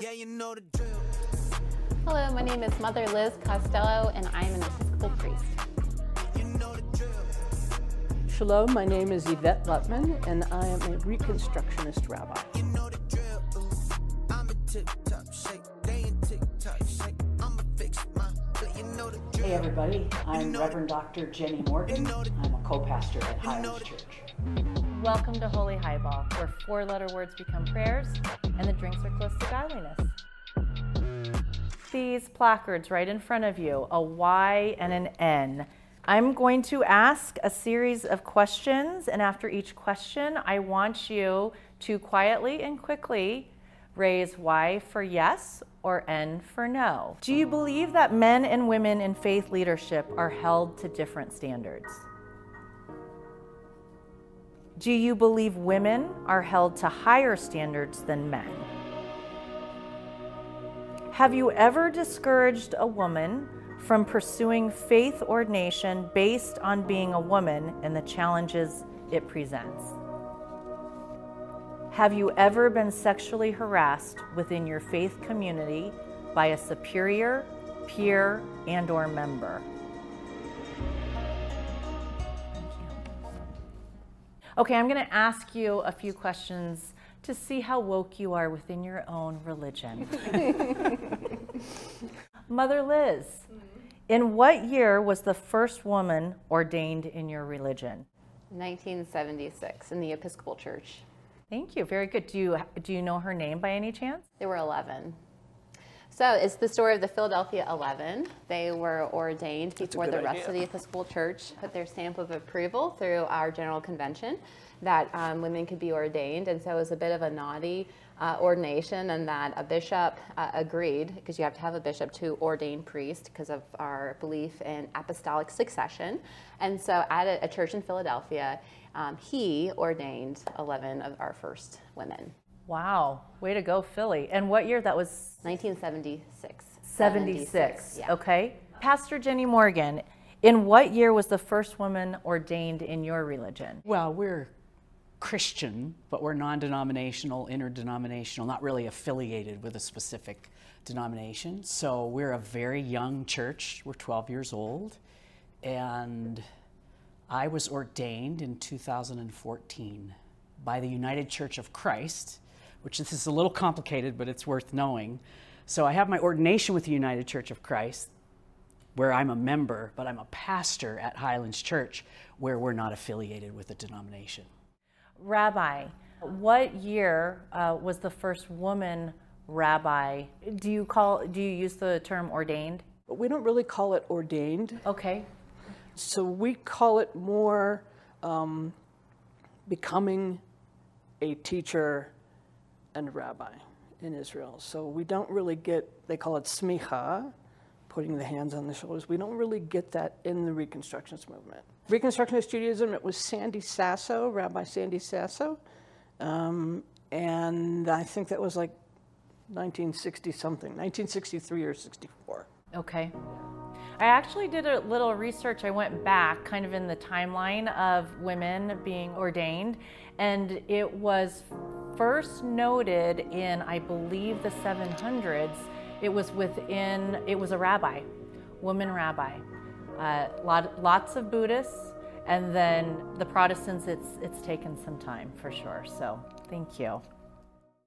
Yeah, you know the drill. Hello, my name is Mother Liz Costello, and I'm an Episcopal priest. You know the drill. Shalom, my name is Evette Lutman, and I am a Reconstructionist rabbi. You know the drill. I'm a tip-top shake, they in tip-top shake. I'ma fix my, but you know the drill. Hey everybody, I'm Reverend Dr. Jenny Morgan. I'm a co-pastor at Highlands Church. Welcome to Holy Highball, where four-letter words become prayers, and the drinks are close to godliness. These placards right in front of you, a Y and an N. I'm going to ask a series of questions, and after each question, I want you to quietly and quickly raise Y for yes or N for no. Do you believe that men and women in faith leadership are held to different standards? Do you believe women are held to higher standards than men? Have you ever discouraged a woman from pursuing faith ordination based on being a woman and the challenges it presents? Have you ever been sexually harassed within your faith community by a superior, peer, and/or member? Okay, I'm going to ask you a few questions to see how woke you are within your own religion. Mother Liz, in what year was the first woman ordained in your religion? 1976, in the Episcopal Church. Thank you. Very good. Do you know her name by any chance? There were 11. So it's the story of the Philadelphia 11. They were ordained before the rest of the Episcopal Church put their stamp of approval through our General Convention that women could be ordained. And so it was a bit of a naughty ordination, and that a bishop agreed, because you have to have a bishop to ordain priest because of our belief in apostolic succession. And so at a church in Philadelphia, he ordained 11 of our first women. Wow, way to go, Philly. And what year that was? 1976. 76, yeah. Okay. Pastor Jenny Morgan, in what year was the first woman ordained in your religion? Well, we're Christian, but we're non-denominational, interdenominational, not really affiliated with a specific denomination. So we're a very young church. We're 12 years old. And I was ordained in 2014 by the United Church of Christ, which this is a little complicated, but it's worth knowing. So I have my ordination with the United Church of Christ, where I'm a member, but I'm a pastor at Highlands Church, where we're not affiliated with a denomination. Rabbi, what year was the first woman rabbi? Do you use the term ordained? We don't really call it ordained. Okay. So we call it more becoming a teacher and a rabbi in Israel. So we don't really get, they call it smicha, putting the hands on the shoulders. We don't really get that in the Reconstructionist movement. Reconstructionist Judaism, it was Sandy Sasso, Rabbi Sandy Sasso. And I think that was like 1960 something, 1963 or 64. Okay. I actually did a little research. I went back kind of in the timeline of women being ordained, and it was first noted in, I believe, the 700s. It was a rabbi, woman rabbi. Lots of Buddhists, and then the Protestants, it's taken some time for sure. So thank you.